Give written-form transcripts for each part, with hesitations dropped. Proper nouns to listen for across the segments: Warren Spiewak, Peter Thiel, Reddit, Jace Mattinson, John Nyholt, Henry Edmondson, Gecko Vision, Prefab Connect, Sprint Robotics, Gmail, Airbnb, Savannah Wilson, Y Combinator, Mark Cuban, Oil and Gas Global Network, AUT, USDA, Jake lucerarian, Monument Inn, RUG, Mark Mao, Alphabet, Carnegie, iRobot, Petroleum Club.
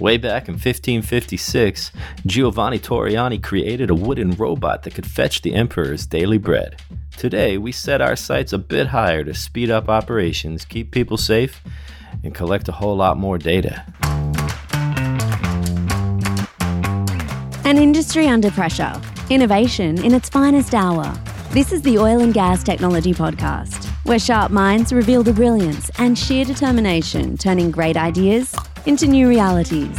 Way back in 1556, Giovanni Torriani created a wooden robot that could fetch the emperor's daily bread. Today, we set our sights a bit higher to speed up operations, keep people safe, and collect a whole lot more data. An industry under pressure. Innovation in its finest hour. This is the Oil and Gas Technology Podcast, where sharp minds reveal the brilliance and sheer determination turning great ideas into new realities.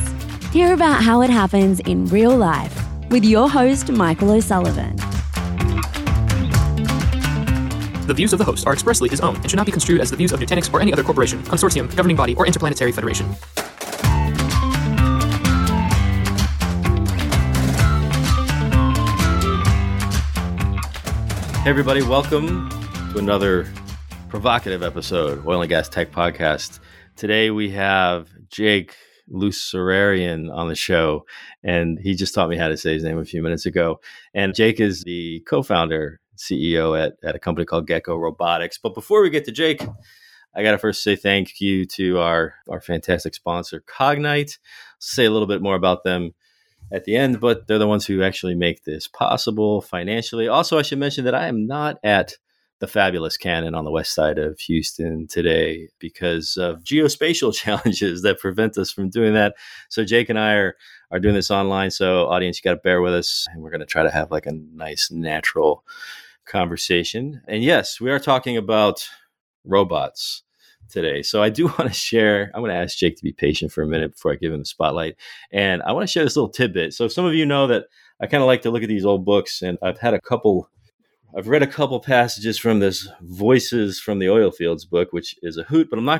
Hear about how it happens in real life with your host, Michael O'Sullivan. The views of the host are expressly his own and should not be construed as the views of Nutanix or any other corporation, consortium, governing body, or interplanetary federation. Hey everybody, welcome to another provocative episode, Oil and Gas Tech Podcast. Today we have Jake Lucerarian on the show, and he just taught me how to say his name a few minutes ago. And Jake is the co-founder, CEO at a company called Gecko Robotics. But before we get to Jake, I got to first say thank you to our fantastic sponsor, Cognite. I'll say a little bit more about them at the end, but they're the ones who actually make this possible financially. Also, I should mention that I am not at the fabulous cannon on the west side of Houston today because of geospatial challenges that prevent us from doing that. So Jake and I are doing this online. So audience, you got to bear with us, and we're going to try to have like a nice, natural conversation. And yes, we are talking about robots today. So I do want to share, I'm going to ask Jake to be patient for a minute before I give him the spotlight. And I want to share this little tidbit. So some of you know that I kind of like to look at these old books, and I've read a couple passages from this Voices from the Oil Fields book, which is a hoot, but I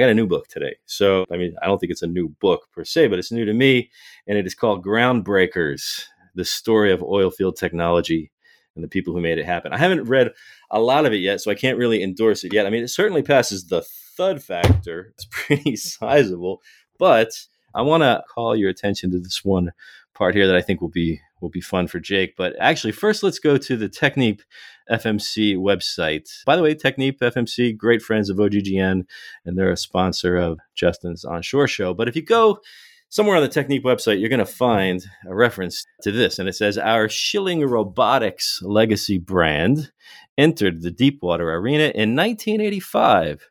got a new book today. So, I mean, I don't think it's a new book per se, but it's new to me. And it is called Groundbreakers, the story of oil field technology and the people who made it happen. I haven't read a lot of it yet, so I can't really endorse it yet. I mean, it certainly passes the thud factor. It's pretty sizable, but I want to call your attention to this one part here that I think will be fun for Jake. But actually, first, let's go to the Technip FMC website. By the way, Technip FMC, great friends of OGGN, and they're a sponsor of Justin's Onshore Show. But if you go somewhere on the Technip website, you're going to find a reference to this. And it says, our Schilling Robotics legacy brand entered the deepwater arena in 1985,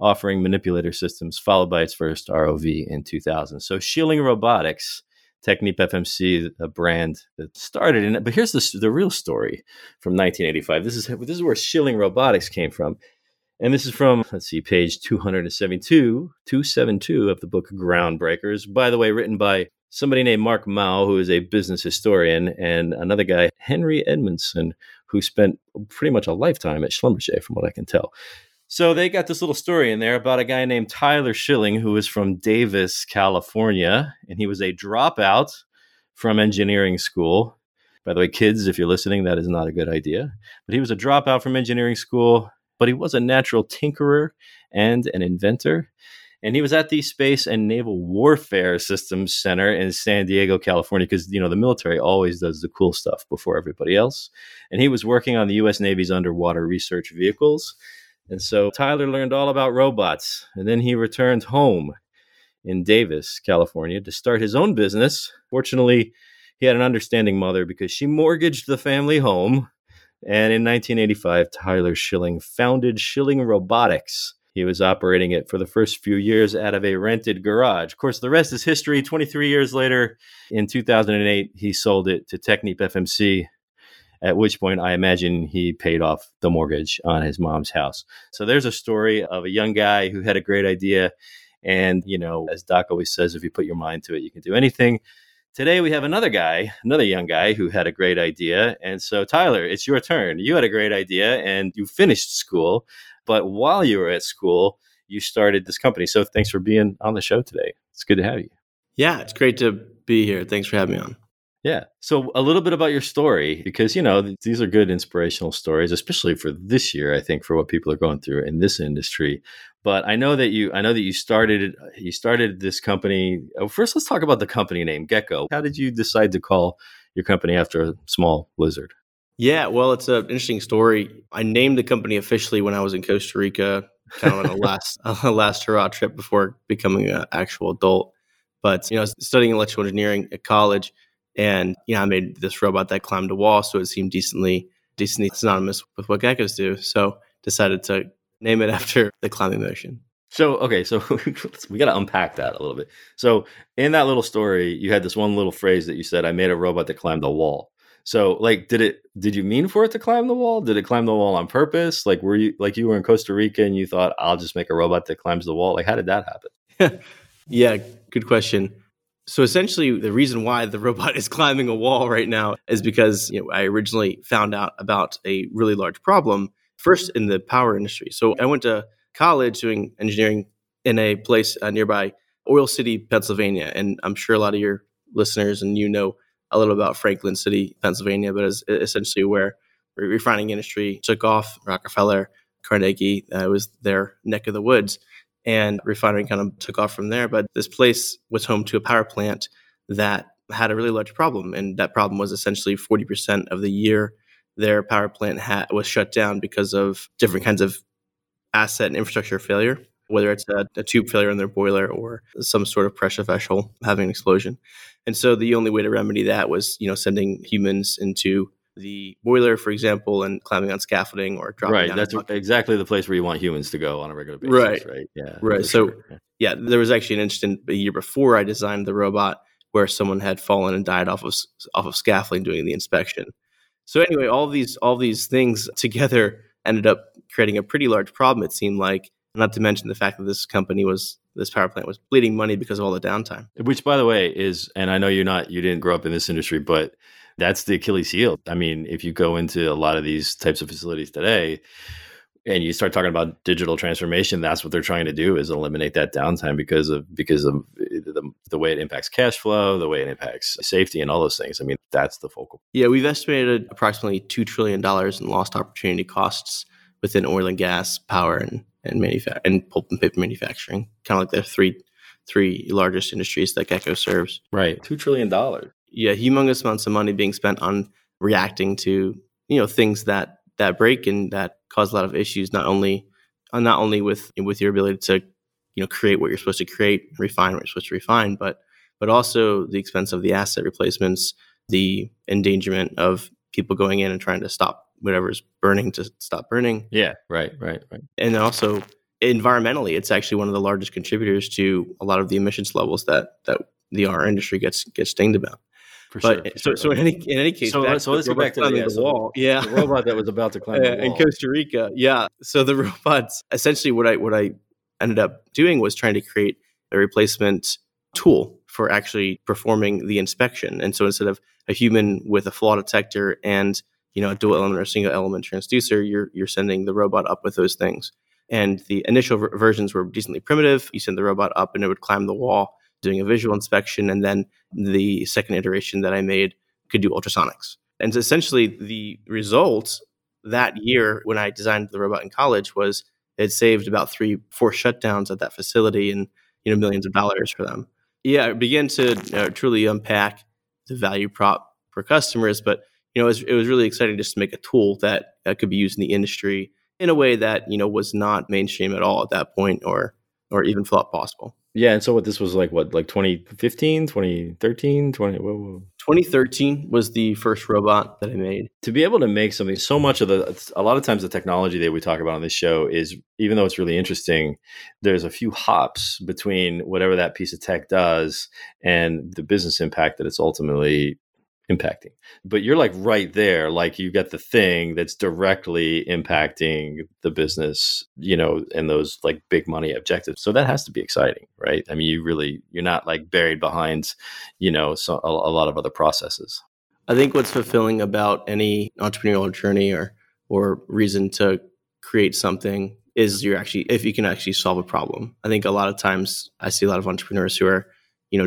offering manipulator systems, followed by its first ROV in 2000. So Schilling Robotics, Technip FMC, a brand that started in it. But here's the real story from 1985. This is where Schilling Robotics came from. And this is from, page 272 of the book Groundbreakers. By the way, written by somebody named Mark Mao, who is a business historian, and another guy, Henry Edmondson, who spent pretty much a lifetime at Schlumberger, from what I can tell. So they got this little story in there about a guy named Tyler Schilling, who was from Davis, California, and he was a dropout from engineering school. By the way, kids, if you're listening, that is not a good idea. But he was a dropout from engineering school, but he was a natural tinkerer and an inventor. And he was at the Space and Naval Warfare Systems Center in San Diego, California, because, the military always does the cool stuff before everybody else. And he was working on the U.S. Navy's underwater research vehicles. And so Tyler learned all about robots, and then he returned home in Davis, California, to start his own business. Fortunately, he had an understanding mother because she mortgaged the family home. And in 1985, Tyler Schilling founded Schilling Robotics. He was operating it for the first few years out of a rented garage. Of course, the rest is history. 23 years later, in 2008, he sold it to Technip FMC, at which point I imagine he paid off the mortgage on his mom's house. So there's a story of a young guy who had a great idea. And, as Doc always says, if you put your mind to it, you can do anything. Today, we have another young guy who had a great idea. And so, Tyler, it's your turn. You had a great idea and you finished school. But while you were at school, you started this company. So thanks for being on the show today. It's good to have you. Yeah, it's great to be here. Thanks for having me on. Yeah. So a little bit about your story, because, these are good inspirational stories, especially for this year, I think, for what people are going through in this industry. But I know that you started this company. First, let's talk about the company name, Gecko. How did you decide to call your company after a small lizard? Yeah, well, it's an interesting story. I named the company officially when I was in Costa Rica, kind of on a last hurrah trip before becoming an actual adult. But, I was studying electrical engineering at college, and, I made this robot that climbed a wall. So it seemed decently synonymous with what geckos do. So decided to name it after the climbing motion. So we got to unpack that a little bit. So in that little story, you had this one little phrase that you said, I made a robot that climbed a wall. So did you mean for it to climb the wall? Did it climb the wall on purpose? Were you in Costa Rica and you thought, I'll just make a robot that climbs the wall? How did that happen? Yeah, good question. So essentially, the reason why the robot is climbing a wall right now is because I originally found out about a really large problem first in the power industry. So I went to college doing engineering in a place nearby Oil City, Pennsylvania. And I'm sure a lot of your listeners and a little about Franklin City, Pennsylvania, but it's essentially where the refining industry took off. Rockefeller, Carnegie, it was their neck of the woods. And refinery kind of took off from there. But this place was home to a power plant that had a really large problem. And that problem was essentially 40% of the year their power plant was shut down because of different kinds of asset and infrastructure failure, whether it's a tube failure in their boiler or some sort of pressure vessel having an explosion. And so the only way to remedy that was, sending humans into the boiler, for example, and climbing on scaffolding or dropping down. Right, that's exactly the place where you want humans to go on a regular basis, right? Yeah, right. So, there was actually an incident a year before I designed the robot where someone had fallen and died off of scaffolding doing the inspection. So anyway, all these things together ended up creating a pretty large problem, it seemed like, not to mention the fact that this power plant was bleeding money because of all the downtime. Which, by the way, is, and I know you didn't grow up in this industry, but that's the Achilles heel. If you go into a lot of these types of facilities today and you start talking about digital transformation, that's what they're trying to do, is eliminate that downtime because of the way it impacts cash flow, the way it impacts safety and all those things. That's the focal. Yeah, we've estimated approximately $2 trillion in lost opportunity costs within oil and gas, power and pulp and paper manufacturing, kind of like the three largest industries that Gecko serves. Right. $2 trillion. Yeah, humongous amounts of money being spent on reacting to things that break and that cause a lot of issues. Not only with your ability to create what you're supposed to create, refine what you're supposed to refine, but also the expense of the asset replacements, the endangerment of people going in and trying to stop whatever's burning to stop burning. Yeah, right. And also environmentally, it's actually one of the largest contributors to a lot of the emissions levels that our industry gets dinged about. For sure. In any case, so let's go back to the wall. Yeah, the robot that was about to climb the wall in Costa Rica. Yeah, so the robots, essentially what I ended up doing was trying to create a replacement tool for actually performing the inspection. And so instead of a human with a flaw detector and a dual element or single element transducer, you're sending the robot up with those things. And the initial versions were decently primitive. You send the robot up, and it would climb the wall, doing a visual inspection, and then the second iteration that I made could do ultrasonics. And essentially the result that year when I designed the robot in college was it saved about 3-4 shutdowns at that facility and millions of dollars for them. Yeah, I began to truly unpack the value prop for customers, but it was really exciting just to make a tool that could be used in the industry in a way that was not mainstream at all at that point or even thought possible. Yeah, and so what this was like 2015, 2013, 2013 was the first robot that I made. To be able to make something, a lot of times the technology that we talk about on this show is, even though it's really interesting, there's a few hops between whatever that piece of tech does and the business impact that it's ultimately impacting. But you're right there, you've got the thing that's directly impacting the business, and those big money objectives. So that has to be exciting, right? You're not buried behind, a lot of other processes. I think what's fulfilling about any entrepreneurial journey or reason to create something is if you can actually solve a problem. I think a lot of times I see a lot of entrepreneurs who are,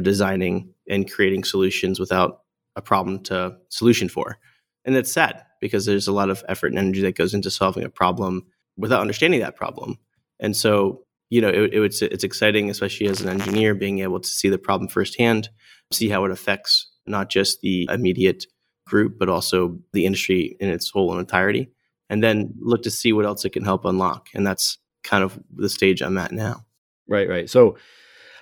designing and creating solutions without a problem to solution for. And that's sad because there's a lot of effort and energy that goes into solving a problem without understanding that problem. And so, it's exciting, especially as an engineer, being able to see the problem firsthand, see how it affects not just the immediate group, but also the industry in its whole entirety, and then look to see what else it can help unlock. And that's kind of the stage I'm at now. Right. So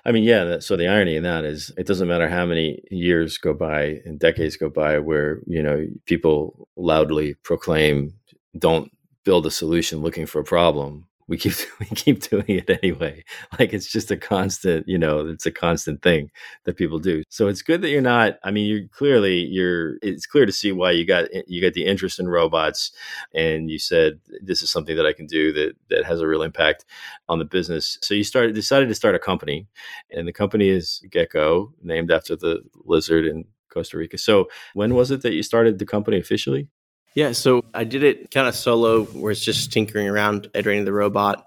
I mean, yeah. So the irony in that is it doesn't matter how many years go by and decades go by where, you know, people loudly proclaim, don't build a solution looking for a problem. We keep doing it anyway. Like, it's just a constant, you know, it's a constant thing that people do. So it's good that you're not, I mean, it's clear to see why you got the interest in robots, and you said, this is something that I can do that has a real impact on the business. So you decided to start a company, and the company is Gecko, named after the lizard in Costa Rica. So when was it that you started the company officially? Yeah, so I did it kind of solo, where it's just tinkering around, iterating the robot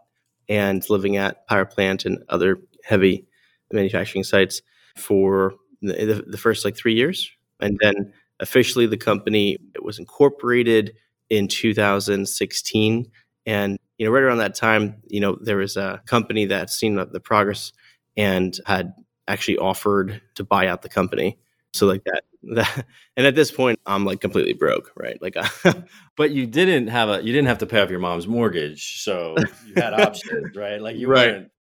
and living at power plant and other heavy manufacturing sites for the first 3 years. And then officially the company, it was incorporated in 2016. And, you know, right around that time, you know, there was a company that had seen the progress and had actually offered to buy out the company. So that, and at this point, I'm completely broke, right? But you didn't have to pay off your mom's mortgage, so you had options, right? You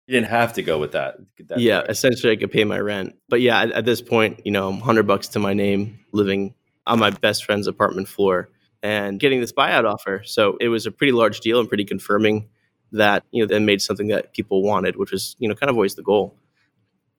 didn't have to go with that. Yeah, price. Essentially, I could pay my rent, but yeah, at this point, you know, $100 to my name, living on my best friend's apartment floor, and getting this buyout offer. So it was a pretty large deal and pretty confirming that, you know, they made something that people wanted, which was, you know, kind of always the goal.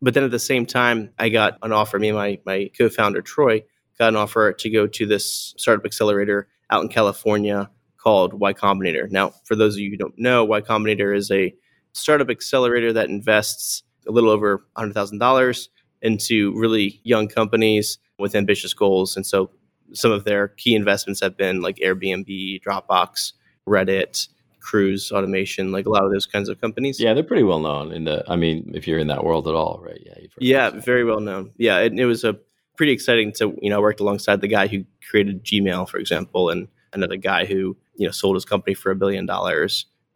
But then at the same time, I got an offer. Me and my co-founder, Troy, got an offer to go to this startup accelerator out in California called Y Combinator. Now, for those of you who don't know, Y Combinator is a startup accelerator that invests a little over $100,000 into really young companies with ambitious goals. And so some of their key investments have been like Airbnb, Dropbox, Reddit, Cruise Automation, like a lot of those kinds of companies. Yeah, they're pretty well known if you're in that world at all, right? Yeah. Very well known. Yeah. It was a pretty exciting to, you know, I worked alongside the guy who created Gmail, for example, and another guy who, you know, sold his company for $1 billion,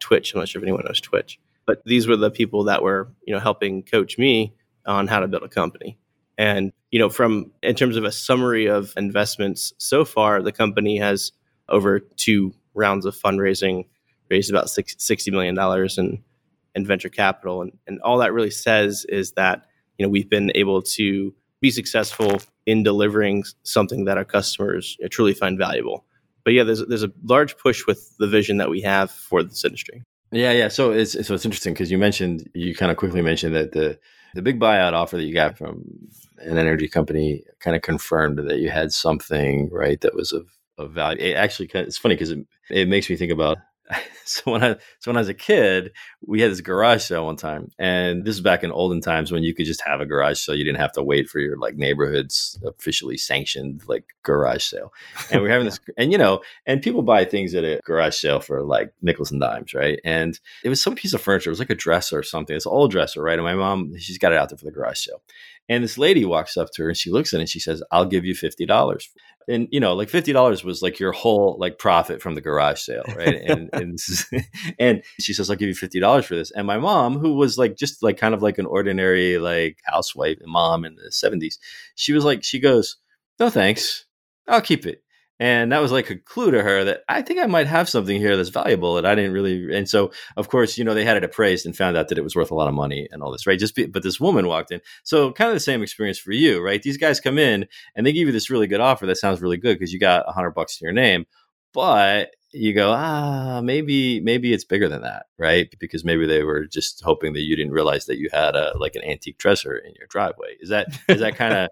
Twitch. I'm not sure if anyone knows Twitch, but these were the people that were, you know, helping coach me on how to build a company. And, you know, from, in terms of a summary of investments so far, the company has over 2 rounds of fundraising, raised about $60 million in venture capital. And all that really says is that, you know, we've been able to be successful in delivering something that our customers truly find valuable. But yeah, there's a large push with the vision that we have for this industry. Yeah. So it's interesting because you kind of quickly mentioned that the big buyout offer that you got from an energy company kind of confirmed that you had something, right, that was of value. It actually, it's funny because it makes me think about, So when I was a kid, we had this garage sale one time, and this is back in olden times when you could just have a garage sale. You didn't have to wait for your neighborhood's officially sanctioned garage sale. And we're having this, and you know, and people buy things at a garage sale for nickels and dimes, right? And it was some piece of furniture. It was a dresser or something. It's an old dresser, right? And my mom, she's got it out there for the garage sale. And this lady walks up to her and she looks at it and she says, "I'll give you $50." And, you know, $50 was your whole profit from the garage sale, right? And she says, "I'll give you $50 for this." And my mom, who was just an ordinary housewife and mom in the 70s, she was she goes, "No, thanks, I'll keep it." And that was a clue to her that I think I might have something here that's valuable that I didn't really. And so, of course, you know, they had it appraised and found out that it was worth a lot of money and all this, right? But this woman walked in. So kind of the same experience for you, right? These guys come in and they give you this really good offer that sounds really good because you got $100 to your name, but you go, maybe it's bigger than that, right? Because maybe they were just hoping that you didn't realize that you had an antique dresser in your driveway. Is that kind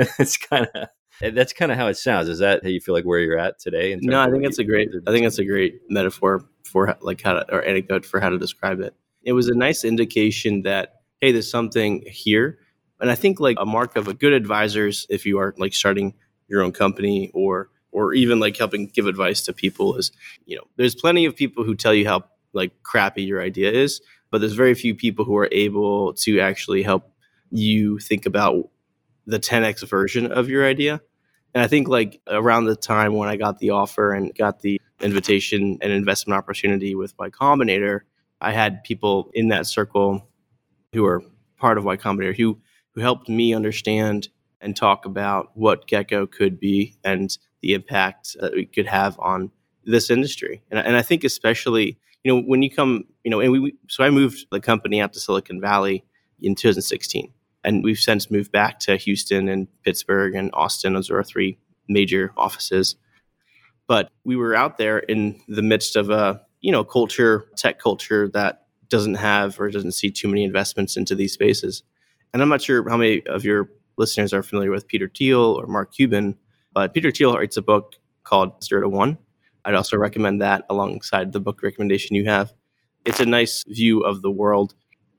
of, that's kind of how it sounds. Is that how you feel where you're at today? No, I think that's a great metaphor for or anecdote for how to describe it. It was a nice indication that, hey, there's something here. And I think a mark of a good advisor is if you are starting your own company or even helping give advice to people is, you know, there's plenty of people who tell you how crappy your idea is, but there's very few people who are able to actually help you think about the 10x version of your idea. And I think around the time when I got the offer and got the invitation and investment opportunity with Y Combinator, I had people in that circle who are part of Y Combinator who helped me understand and talk about what Gecko could be and the impact that we could have on this industry. And I think especially, you know, when you come, you know, and so I moved the company out to Silicon Valley in 2016. And we've since moved back to Houston and Pittsburgh and Austin. Those are our three major offices. But we were out there in the midst of a, culture, tech culture that doesn't have or doesn't see too many investments into these spaces. And I'm not sure how many of your listeners are familiar with Peter Thiel or Mark Cuban, but Peter Thiel writes a book called 0 to 1. I'd also recommend that alongside the book recommendation you have. It's a nice view of the world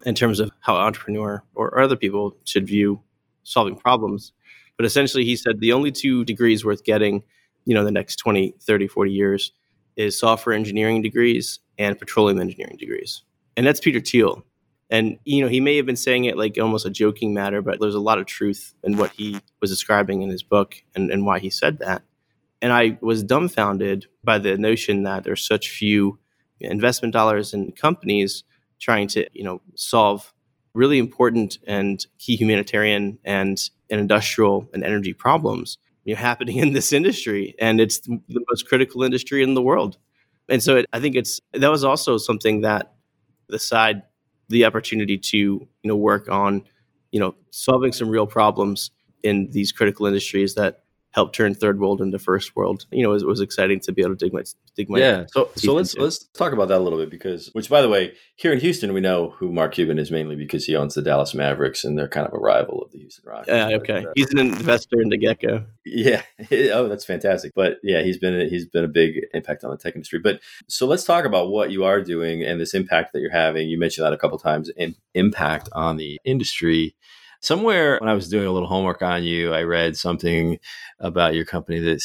in terms of how entrepreneur or other people should view solving problems. But essentially, he said the only 2 degrees worth getting, the next 20, 30, 40 years is software engineering degrees and petroleum engineering degrees. And that's Peter Thiel. And, he may have been saying it like almost a joking matter, but there's a lot of truth in what he was describing in his book and why he said that. And I was dumbfounded by the notion that there's such few investment dollars in companies trying to, solve really important and key humanitarian and industrial and energy problems happening in this industry. And it's the most critical industry in the world. And so I think that was also something that the opportunity to, work on, solving some real problems in these critical industries that help turn third world into first world. It was exciting to be able to dig my yeah. So let's talk about that a little bit which by the way, here in Houston, we know who Mark Cuban is mainly because he owns the Dallas Mavericks and they're kind of a rival of the Houston Rockets. Yeah, okay. He's an investor in the Gecko. Yeah. Oh, that's fantastic. But yeah, he's been a big impact on the tech industry. But so let's talk about what you are doing and this impact that you're having. You mentioned that a couple of times, impact on the industry. Somewhere when I was doing a little homework on you, I read something about your company that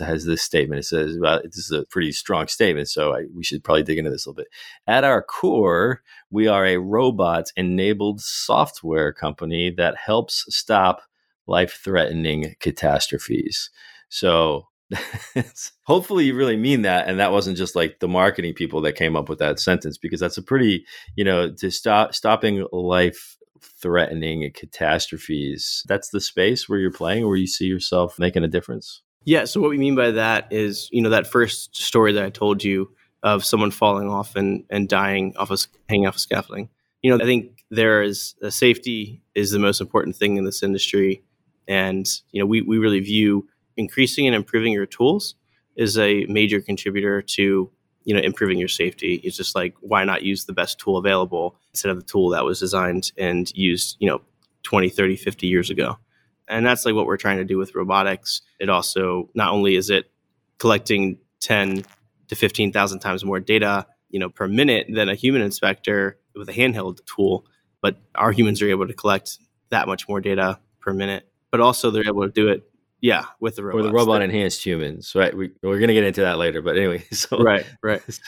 has this statement. It says, well, this is a pretty strong statement, so we should probably dig into this a little bit. At our core, we are a robots-enabled software company that helps stop life-threatening catastrophes. So hopefully you really mean that. And that wasn't just like the marketing people that came up with that sentence, because that's a pretty, to stopping life threatening catastrophes. That's the space where you're playing, where you see yourself making a difference? Yeah. So what we mean by that is, that first story that I told you of someone falling off and dying hanging off a scaffolding. I think there is safety is the most important thing in this industry. And, we really view increasing and improving your tools is a major contributor to improving your safety. It's just like, why not use the best tool available instead of the tool that was designed and used, 20, 30, 50 years ago. And that's like what we're trying to do with robotics. It also, not only is it collecting 10 to 15,000 times more data, per minute than a human inspector with a handheld tool, but our humans are able to collect that much more data per minute, but also they're able to do it with the robot. Or the robot-enhanced humans, right? We're going to get into that later, but anyway. So, right.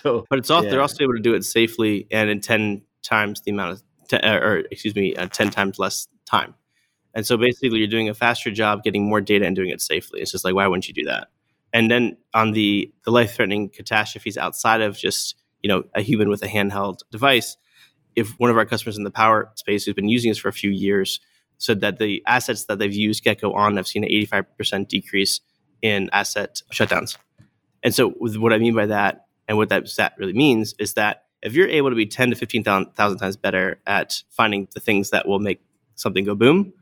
So, but they're also able to do it safely and in 10 times the amount of, 10 times less time. And so basically you're doing a faster job, getting more data and doing it safely. It's just like, why wouldn't you do that? And then on the life-threatening catastrophes outside of just, a human with a handheld device, if one of our customers in the power space who's been using this for a few years said that the assets that they've used Gecko on have seen an 85% decrease in asset shutdowns. And so what I mean by that and what that really means is that if you're able to be 10 to 15,000 times better at finding the things that will make something go boom,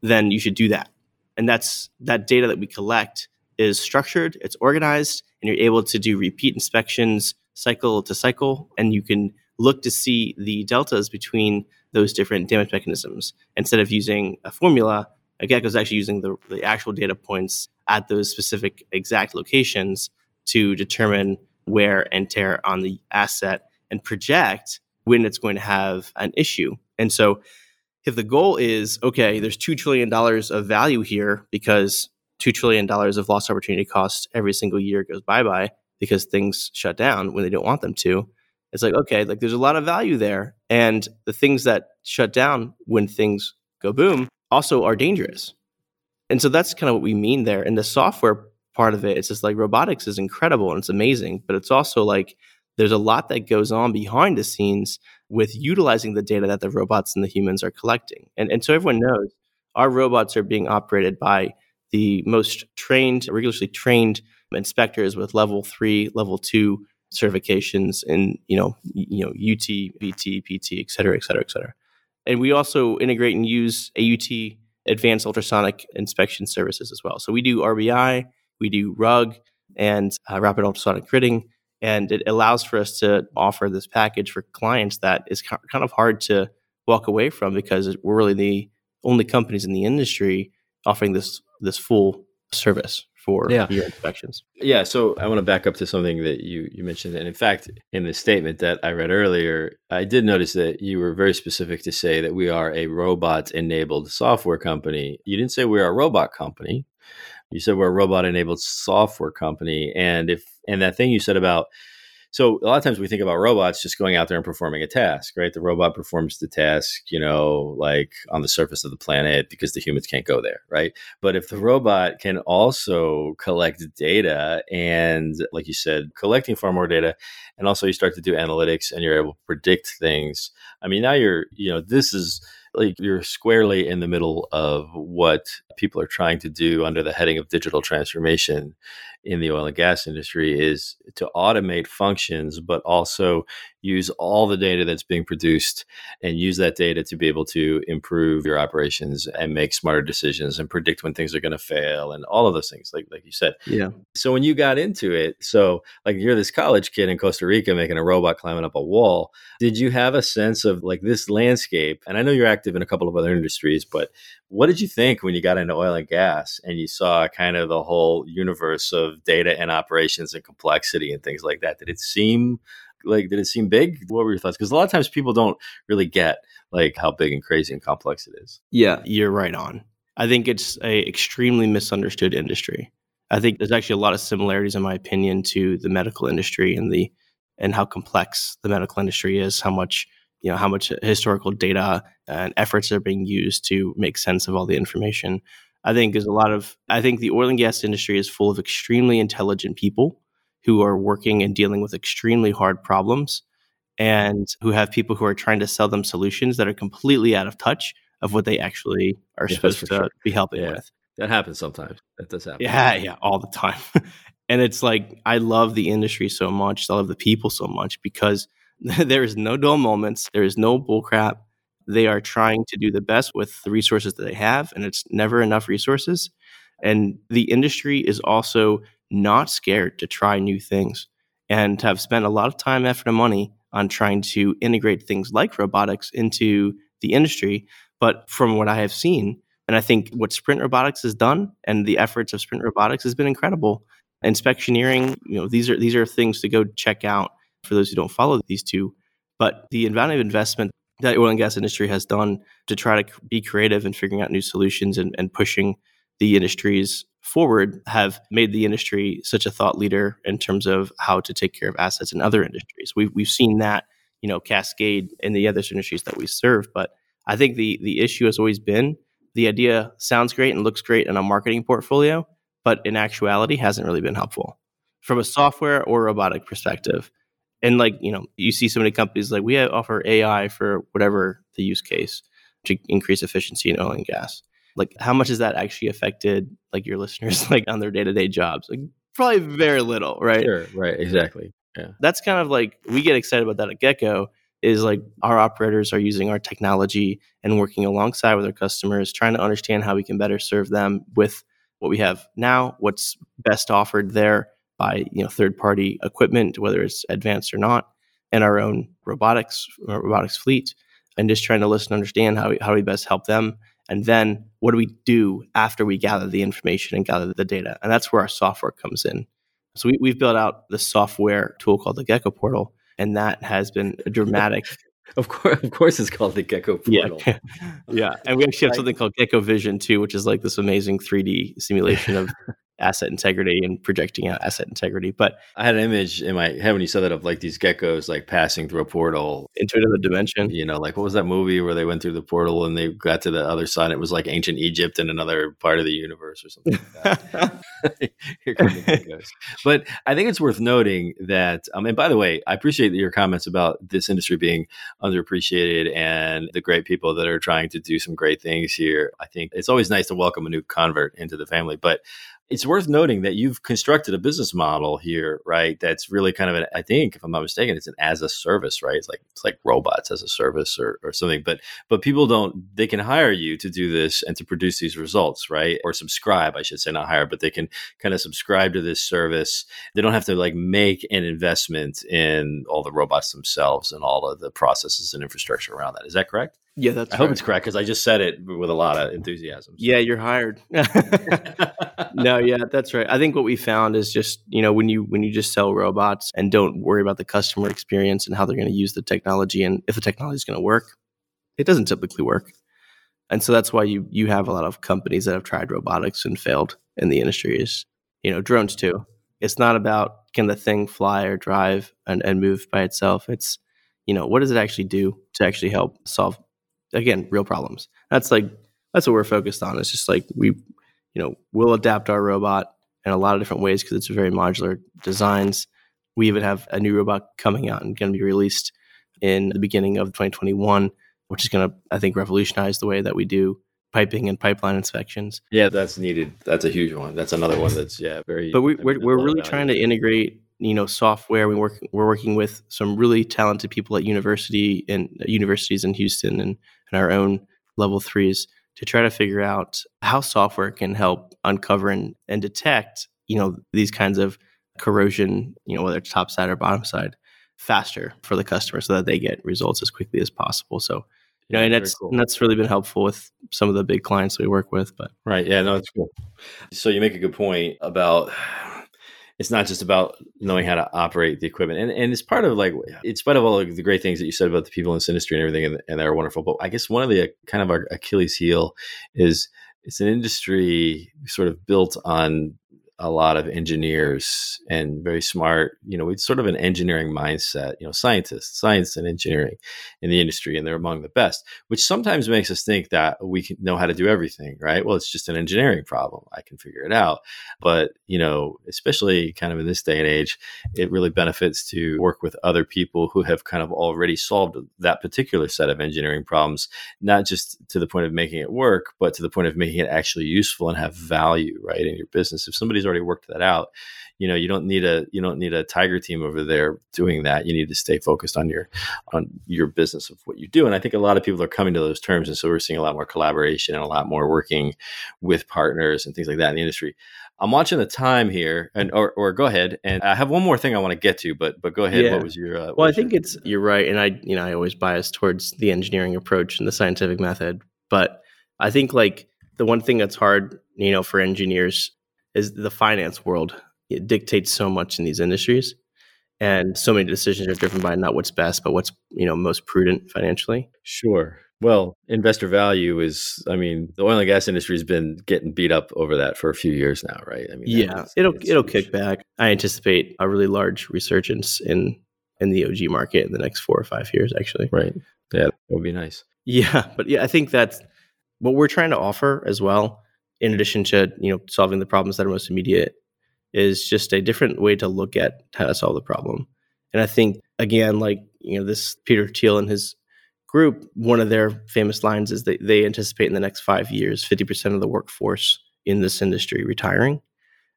then you should do that. And that data that we collect is structured, it's organized, and you're able to do repeat inspections cycle to cycle, and you can look to see the deltas between those different damage mechanisms. Instead of using a formula, a Gecko is actually using the actual data points at those specific exact locations to determine wear and tear on the asset and project when it's going to have an issue. And so if the goal is, okay, there's $2 trillion of value here because $2 trillion of lost opportunity cost every single year goes bye-bye because things shut down when they don't want them to. It's like, okay, like there's a lot of value there. And the things that shut down when things go boom also are dangerous. And so that's kind of what we mean there. And the software part of it, it's just like robotics is incredible and it's amazing, but it's also like there's a lot that goes on behind the scenes with utilizing the data that the robots and the humans are collecting. And so everyone knows our robots are being operated by the most rigorously trained inspectors with level 3, level 2, certifications in, UT, BT, PT, et cetera, et cetera, et cetera. And we also integrate and use AUT, Advanced Ultrasonic Inspection Services, as well. So we do RBI, we do RUG, and Rapid Ultrasonic Gridding. And it allows for us to offer this package for clients that is kind of hard to walk away from, because we're really the only companies in the industry offering this full service for your inspections. Yeah. So I want to back up to something that you mentioned. And in fact, in the statement that I read earlier, I did notice that you were very specific to say that we are a robot-enabled software company. You didn't say we're a robot company. You said we're a robot-enabled software company. And that thing you said about, so a lot of times we think about robots just going out there and performing a task, right? The robot performs the task, like on the surface of the planet, because the humans can't go there, right? But if the robot can also collect data, and like you said, collecting far more data, and also you start to do analytics and you're able to predict things. I mean, now this is like you're squarely in the middle of what people are trying to do under the heading of digital transformation in the oil and gas industry, is to automate functions, but also use all the data that's being produced and use that data to be able to improve your operations and make smarter decisions and predict when things are going to fail and all of those things, like you said. Yeah. So when you got into it, so like you're this college kid in Costa Rica making a robot climbing up a wall, did you have a sense of like this landscape? And I know you're active in a couple of other industries, but what did you think when you got into oil and gas and you saw kind of the whole universe of data and operations and complexity and things like that? Did it seem big? What were your thoughts? Because a lot of times people don't really get like how big and crazy and complex it is. Yeah, you're right on. I think it's an extremely misunderstood industry. I think there's actually a lot of similarities, in my opinion, to the medical industry and how complex the medical industry is, how much historical data and efforts are being used to make sense of all the information. I think the oil and gas industry is full of extremely intelligent people who are working and dealing with extremely hard problems, and who have people who are trying to sell them solutions that are completely out of touch of what they actually are supposed to be helping with. That happens sometimes. That does happen. Yeah, all the time. And it's like, I love the industry so much. I love the people so much, because there is no dull moments. There is no bullcrap. They are trying to do the best with the resources that they have, and it's never enough resources. And the industry is also not scared to try new things, and have spent a lot of time, effort, and money on trying to integrate things like robotics into the industry. But from what I have seen, and I think what Sprint Robotics has done and the efforts of Sprint Robotics has been incredible. Inspectioneering, these are things to go check out for those who don't follow these two. But the amount of investment that oil and gas industry has done to try to be creative and figuring out new solutions and pushing the industries forward have made the industry such a thought leader in terms of how to take care of assets in other industries. We've seen that, cascade in the other industries that we serve. But I think the issue has always been the idea sounds great and looks great in a marketing portfolio, but in actuality hasn't really been helpful from a software or robotic perspective. And you see so many companies like we offer AI for whatever the use case to increase efficiency in oil and gas. Like, how much has that actually affected your listeners on their day-to-day jobs? Probably very little, right? Sure, right, exactly. Yeah. That's kind of we get excited about that at Gecko, is our operators are using our technology and working alongside with our customers, trying to understand how we can better serve them with what we have now, what's best offered there by third-party equipment, whether it's advanced or not, and our own robotics fleet, and just trying to listen and understand how we best help them. And then what do we do after we gather the information and gather the data? And that's where our software comes in. So we've built out the software tool called the Gecko Portal, and that has been a dramatic... Of course it's called the Gecko Portal. Yeah. And we actually have something called Gecko Vision too, which is this amazing 3D simulation of asset integrity and projecting out asset integrity. But I had an image in my head when you said that of these geckos passing through a portal into another dimension. What was that movie where they went through the portal and they got to the other side? It was ancient Egypt in another part of the universe or something like that. Here comes the goes. But I think it's worth noting that, and by the way, I appreciate your comments about this industry being underappreciated and the great people that are trying to do some great things here. I think it's always nice to welcome a new convert into the family, but it's worth noting that you've constructed a business model here, right? That's really kind of an, I think, if I'm not mistaken, it's an as a service, right? It's like robots as a service or something, but people don't, they can hire you to do this and to produce these results, right? Or subscribe, I should say, not hire, but they can kind of subscribe to this service. They don't have to like make an investment in all the robots themselves and all of the processes and infrastructure around that. Is that correct? Yeah, that's right. I hope it's correct because I just said it with a lot of enthusiasm. So. Yeah, you're hired. No, yeah, that's right. I think what we found is just, you know, when you just sell robots and don't worry about the customer experience and how they're going to use the technology and if the technology is going to work, it doesn't typically work. And so that's why you have a lot of companies that have tried robotics and failed in the industry is, you know, drones too. It's not about can the thing fly or drive and move by itself. It's, you know, what does it actually do to actually help solve, again, real problems. That's what we're focused on. It's just like we'll adapt our robot in a lot of different ways because it's very modular designs. We even have a new robot coming out and going to be released in the beginning of 2021, which is going to, I think, revolutionize the way that we do piping and pipeline inspections. Yeah, that's needed. That's a huge one. That's another one that's very. But we're really trying to integrate, you know, software. We're working with some really talented people at universities in Houston and our own level threes to try to figure out how software can help uncover and detect, you know, these kinds of corrosion, you know, whether it's top side or bottom side, faster for the customer so that they get results as quickly as possible. So, you know, and that's cool. And that's really been helpful with some of the big clients we work with. But right, yeah, no, that's cool. So you make a good point about it's not just about knowing how to operate the equipment. And it's part of like, in spite of all the great things that you said about the people in this industry and everything, and they're wonderful, but I guess one of the kind of our Achilles heel is it's an industry sort of built on a lot of engineers and very smart, you know, it's sort of an engineering mindset, you know, science and engineering in the industry, and they're among the best, which sometimes makes us think that we can know how to do everything, right? Well, it's just an engineering problem. I can figure it out. But, you know, especially kind of in this day and age, it really benefits to work with other people who have kind of already solved that particular set of engineering problems, not just to the point of making it work, but to the point of making it actually useful and have value, right, in your business. If somebody's already worked that out, you know, you don't need a tiger team over there doing that. You need to stay focused on your business of what you do. And I think a lot of people are coming to those terms, and so we're seeing a lot more collaboration and a lot more working with partners and things like that in the industry. I'm watching the time here, and or go ahead. And I have one more thing I want to get to, but go ahead. Yeah. What was your? Well, I think you're right, and I always bias towards the engineering approach and the scientific method, but I think like the one thing that's hard, you know, for engineers is the finance world. It dictates so much in these industries, and so many decisions are driven by not what's best, but what's, you know, most prudent financially. Sure. Well, investor value is, I mean, the oil and gas industry has been getting beat up over that for a few years now, right? I mean, yeah, it'll kick back. I anticipate a really large resurgence in the OG market in the next 4 or 5 years, actually. Right. Yeah, that would be nice. Yeah, but yeah, I think that's what we're trying to offer as well. In addition to, you know, solving the problems that are most immediate, is just a different way to look at how to solve the problem. And I think, again, like, you know, this Peter Thiel and his group, one of their famous lines is they anticipate in the next 5 years, 50% of the workforce in this industry retiring.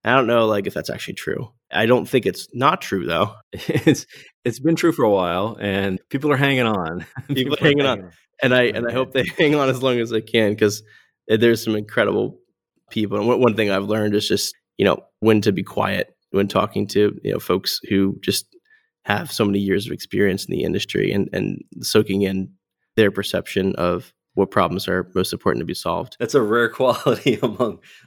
I don't know, like, if that's actually true. I don't think it's not true, though. It's been true for a while, and people are hanging on. People are hanging on. And I hope they hang on as long as they can, because there's some incredible people. And one thing I've learned is just, you know, when to be quiet when talking to, you know, folks who just have so many years of experience in the industry and soaking in their perception of what problems are most important to be solved. That's a rare quality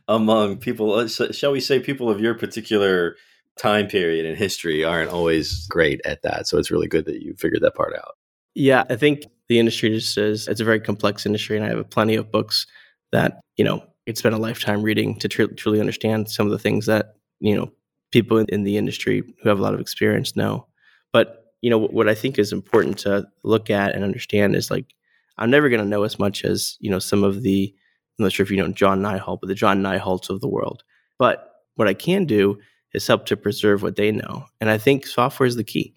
among people, shall we say, people of your particular time period in history aren't always great at that. So it's really good that you figured that part out. Yeah, I think the industry just is, it's a very complex industry, and I have plenty of books that, you know, could spend a lifetime reading to truly understand some of the things that, you know, people in the industry who have a lot of experience know. But, you know, what I think is important to look at and understand is, like, I'm never going to know as much as, you know, some of the, I'm not sure if you know John Nyholt, but the John Nyholts of the world. But what I can do is help to preserve what they know. And I think software is the key.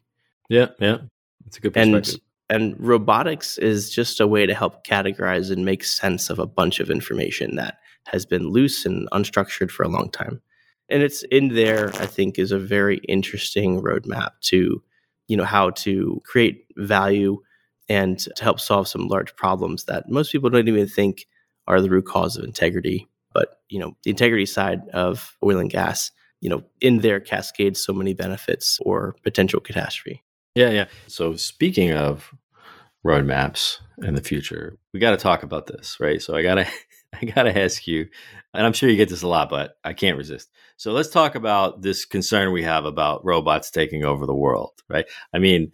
Yeah, yeah. That's a good perspective. And robotics is just a way to help categorize and make sense of a bunch of information that has been loose and unstructured for a long time. And it's in there, I think, is a very interesting roadmap to, you know, how to create value and to help solve some large problems that most people don't even think are the root cause of integrity. But, you know, the integrity side of oil and gas, you know, in there cascades so many benefits or potential catastrophe. Yeah, yeah. So speaking of roadmaps in the future, we got to talk about this, right? So I gotta ask you, and I'm sure you get this a lot, but I can't resist. So let's talk about this concern we have about robots taking over the world, right? I mean,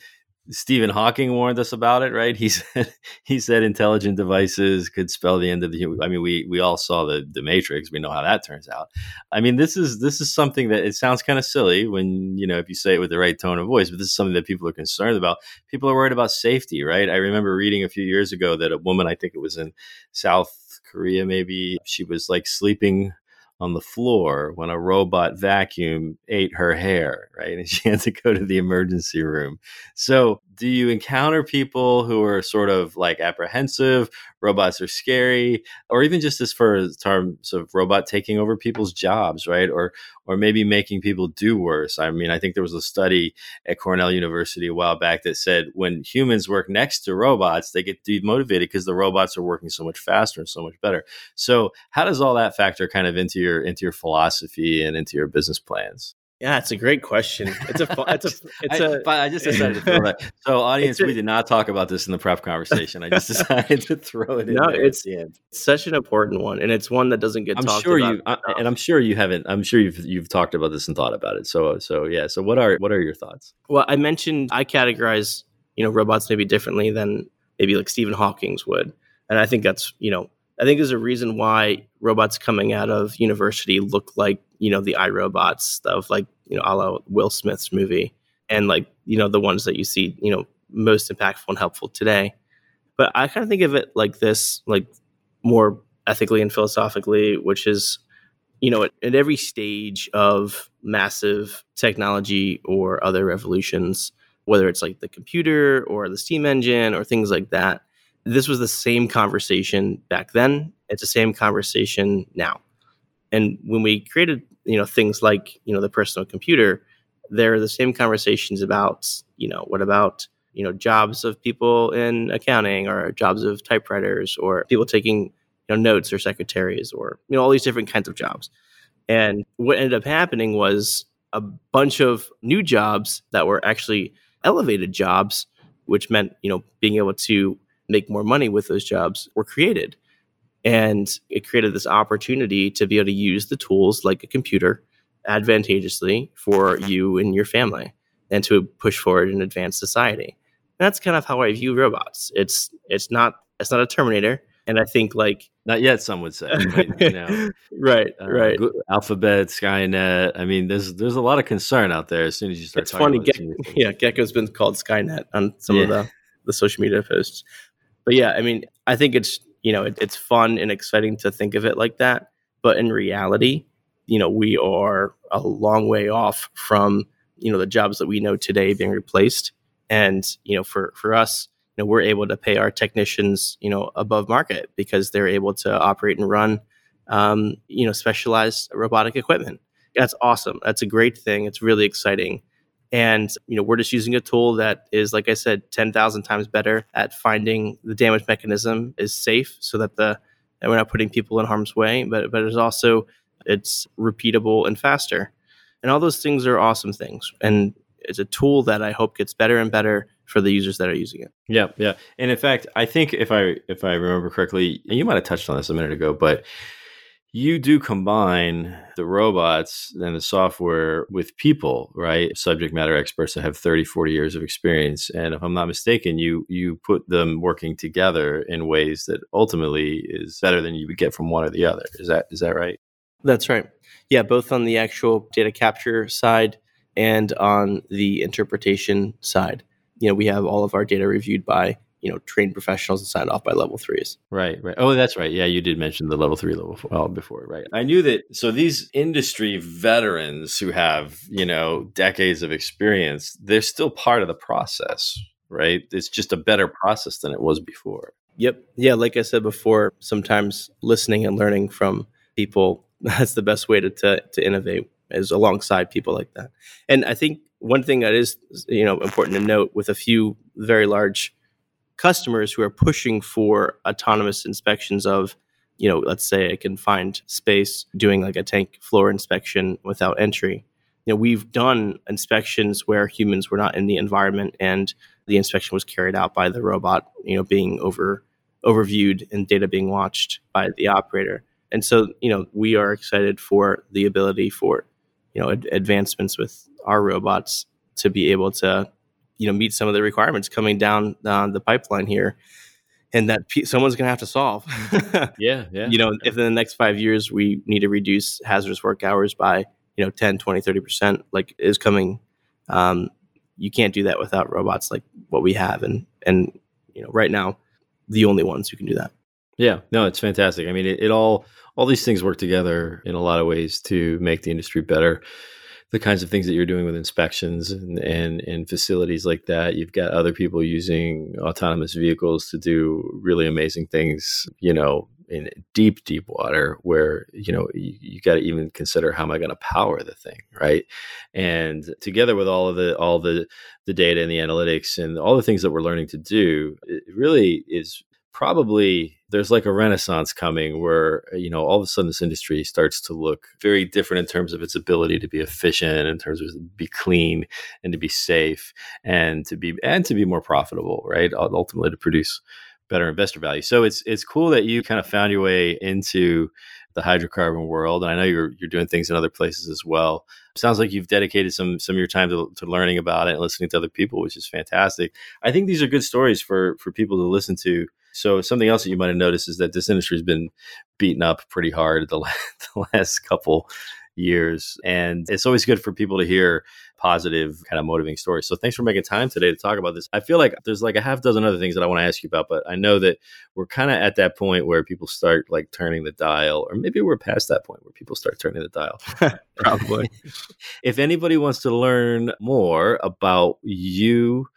Stephen Hawking warned us about it, right? He said intelligent devices could spell the end of the human. I mean, we all saw the Matrix. We know how that turns out. I mean, this is something that it sounds kind of silly when, you know, if you say it with the right tone of voice, but this is something that people are concerned about. People are worried about safety, right? I remember reading a few years ago that a woman, I think it was in South Korea, maybe, she was like sleeping on the floor when a robot vacuum ate her hair, right? And she had to go to the emergency room. So do you encounter people who are sort of like apprehensive, robots are scary, or even just as far as terms of robot taking over people's jobs, right? Or maybe making people do worse. I mean, I think there was a study at Cornell University a while back that said when humans work next to robots, they get demotivated because the robots are working so much faster and so much better. So how does all that factor kind of into your philosophy and into your business plans? Yeah, it's a great question. I just decided to throw that. So audience, we did not talk about this in the prep conversation. I just decided to throw it in. No, it's at the end. Such an important one, and it's one that doesn't get talked about. I'm sure you haven't. I'm sure you've talked about this and thought about it. So yeah. So what are your thoughts? Well, I mentioned I categorize, you know, robots maybe differently than maybe like Stephen Hawking's would, and I think that's, you know, I think there's a reason why robots coming out of university look like, you know, the iRobots of, like, you know, a la Will Smith's movie, and like, you know, the ones that you see, you know, most impactful and helpful today. But I kind of think of it like this, like more ethically and philosophically, which is, you know, at every stage of massive technology or other revolutions, whether it's like the computer or the steam engine or things like that, this was the same conversation back then. It's the same conversation now. And when we created, you know, things like, you know, the personal computer, there are the same conversations about, you know, what about, you know, jobs of people in accounting or jobs of typewriters or people taking, you know, notes or secretaries or, you know, all these different kinds of jobs. And what ended up happening was a bunch of new jobs that were actually elevated jobs, which meant, you know, being able to make more money with those jobs were created. And it created this opportunity to be able to use the tools like a computer advantageously for you and your family and to push forward an advanced society. And that's kind of how I view robots. It's not a Terminator. And I think, like, not yet, some would say, right? You know, right. Alphabet, Skynet. I mean, there's a lot of concern out there as soon as you start talking about it. It's funny. Gecko's been called Skynet on some of the social media posts. But yeah, I mean, I think it's, you know, it's fun and exciting to think of it like that. But in reality, you know, we are a long way off from, you know, the jobs that we know today being replaced. And, you know, for us, you know, we're able to pay our technicians, you know, above market because they're able to operate and run, you know, specialized robotic equipment. That's awesome. That's a great thing. It's really exciting. And, you know, we're just using a tool that is, like I said, 10,000 times better at finding the damage mechanism is safe so that we're not putting people in harm's way, but it's also, it's repeatable and faster. And all those things are awesome things. And it's a tool that I hope gets better and better for the users that are using it. Yeah, yeah. And in fact, I think if I remember correctly, and you might have touched on this a minute ago, but you do combine the robots and the software with people, right? Subject matter experts that have 30, 40 years of experience. And if I'm not mistaken, you put them working together in ways that ultimately is better than you would get from one or the other. Is that right? That's right. Yeah, both on the actual data capture side and on the interpretation side. You know, we have all of our data reviewed by trained professionals and signed off by level threes. Right. Oh, that's right. Yeah, you did mention the level three, level four before, right? I knew that. So these industry veterans who have, decades of experience, they're still part of the process, right? It's just a better process than it was before. Yep. Yeah. Like I said before, sometimes listening and learning from people, that's the best way to innovate, is alongside people like that. And I think one thing that is, important to note with a few very large customers who are pushing for autonomous inspections of, let's say a confined space, doing like a tank floor inspection without entry. We've done inspections where humans were not in the environment and the inspection was carried out by the robot, being overviewed and data being watched by the operator. And so, we are excited for the ability for, advancements with our robots to be able to, meet some of the requirements coming down the pipeline here, and that someone's going to have to solve. Yeah. If in the next 5 years we need to reduce hazardous work hours by, 10, 20, 30%, like is coming. You can't do that without robots like what we have. And, right now, the only ones who can do that. Yeah, no, it's fantastic. I mean, it all these things work together in a lot of ways to make the industry better. The kinds of things that you're doing with inspections and facilities like that. You've got other people using autonomous vehicles to do really amazing things, in deep, deep water where, you got to even consider, how am I going to power the thing, right? And together with all the data and the analytics and all the things that we're learning to do, it really is probably, there's like a renaissance coming where, all of a sudden this industry starts to look very different in terms of its ability to be efficient, in terms of be clean and to be safe and to be more profitable, right? Ultimately to produce better investor value. So it's cool that you kind of found your way into the hydrocarbon world. And I know you're doing things in other places as well. It sounds like you've dedicated some of your time to learning about it and listening to other people, which is fantastic. I think these are good stories for people to listen to. So something else that you might have noticed is that this industry has been beaten up pretty hard the last couple years. And it's always good for people to hear positive, kind of motivating stories. So thanks for making time today to talk about this. I feel like there's like a half dozen other things that I want to ask you about, but I know that we're kind of at that point where people start like turning the dial, or maybe we're past that point where people start turning the dial. Probably. If anybody wants to learn more about you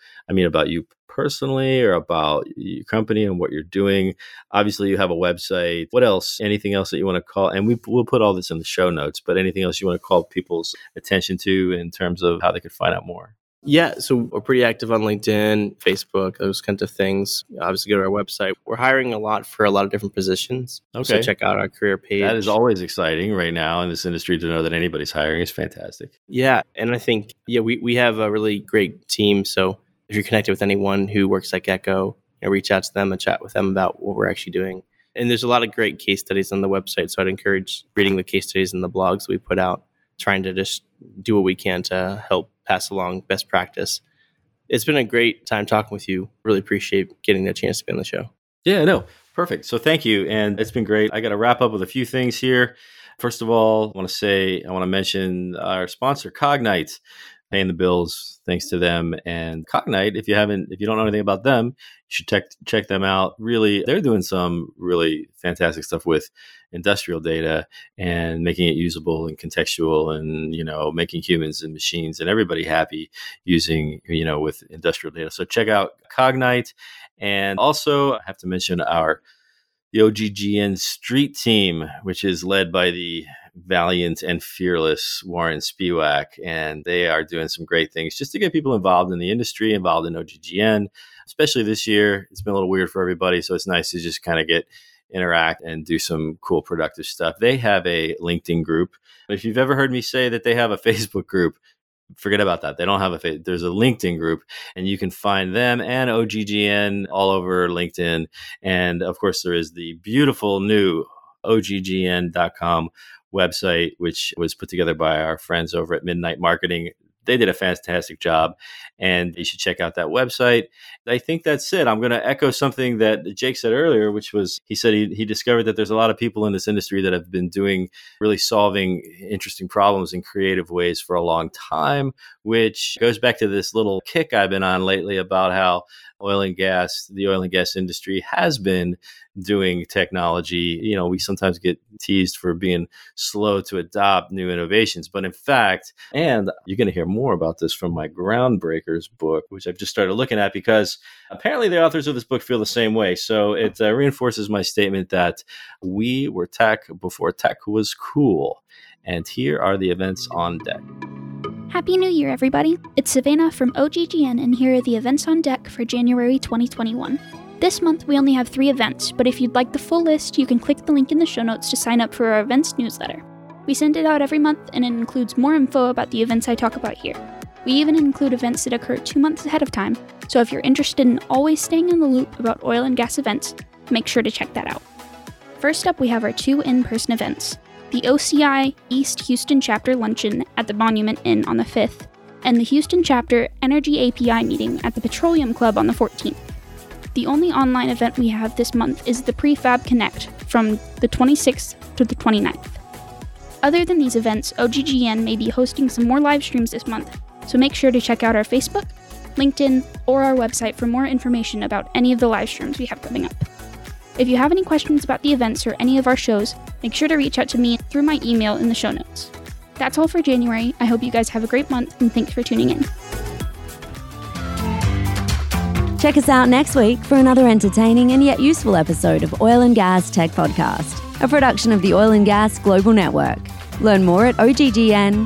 personally or about your company and what you're doing, obviously you have a website. What else? Anything else that you want to call? And we'll put all this in the show notes, but anything else you want to call people's attention to in terms of how they could find out more? Yeah. So we're pretty active on LinkedIn, Facebook, those kinds of things. Obviously go to our website. We're hiring a lot for a lot of different positions. Okay. So check out our career page. That is always exciting right now in this industry to know that anybody's hiring is fantastic. Yeah. And I think, we have a really great team. So if you're connected with anyone who works at Gecko, reach out to them and chat with them about what we're actually doing. And there's a lot of great case studies on the website. So I'd encourage reading the case studies and the blogs we put out, trying to just do what we can to help pass along best practice. It's been a great time talking with you. Really appreciate getting the chance to be on the show. Yeah, no, perfect. So thank you. And it's been great. I got to wrap up with a few things here. First of all, I want to mention our sponsor, Cognite. Paying the bills, thanks to them. And Cognite, if you don't know anything about them, you should check them out. Really, they're doing some really fantastic stuff with industrial data and making it usable and contextual and, making humans and machines and everybody happy using, with industrial data. So check out Cognite. And also I have to mention the OGGN Street Team, which is led by the valiant and fearless Warren Spiewak. And they are doing some great things just to get people involved in the industry, involved in OGGN, especially this year. It's been a little weird for everybody. So it's nice to just kind of interact and do some cool, productive stuff. They have a LinkedIn group. If you've ever heard me say that they have a Facebook group, forget about that. They don't have there's a LinkedIn group, and you can find them and OGGN all over LinkedIn. And of course, there is the beautiful new OGGN.com website, which was put together by our friends over at Midnight Marketing. They did a fantastic job, and you should check out that website. I think that's it. I'm going to echo something that Jake said earlier, which was he said he discovered that there's a lot of people in this industry that have been doing really solving interesting problems in creative ways for a long time, which goes back to this little kick I've been on lately about how the oil and gas industry has been doing technology. You know, we sometimes get teased for being slow to adopt new innovations, but in fact, and you're going to hear more about this from my Groundbreakers book, which I've just started looking at because apparently the authors of this book feel the same way. So it reinforces my statement that we were tech before tech was cool. And here are the events on deck. Happy New Year, everybody. It's Savannah from OGGN, and here are the events on deck for January 2021. This month, we only have 3 events, but if you'd like the full list, you can click the link in the show notes to sign up for our events newsletter. We send it out every month, and it includes more info about the events I talk about here. We even include events that occur 2 months ahead of time, so if you're interested in always staying in the loop about oil and gas events, make sure to check that out. First up, we have our 2 in-person events: the OCI East Houston Chapter Luncheon at the Monument Inn on the 5th, and the Houston Chapter Energy API meeting at the Petroleum Club on the 14th. The only online event we have this month is the Prefab Connect from the 26th to the 29th. Other than these events, OGGN may be hosting some more live streams this month, so make sure to check out our Facebook, LinkedIn, or our website for more information about any of the live streams we have coming up. If you have any questions about the events or any of our shows, make sure to reach out to me through my email in the show notes. That's all for January. I hope you guys have a great month, and thanks for tuning in. Check us out next week for another entertaining and yet useful episode of Oil and Gas Tech Podcast, a production of the Oil and Gas Global Network. Learn more at oggn.com.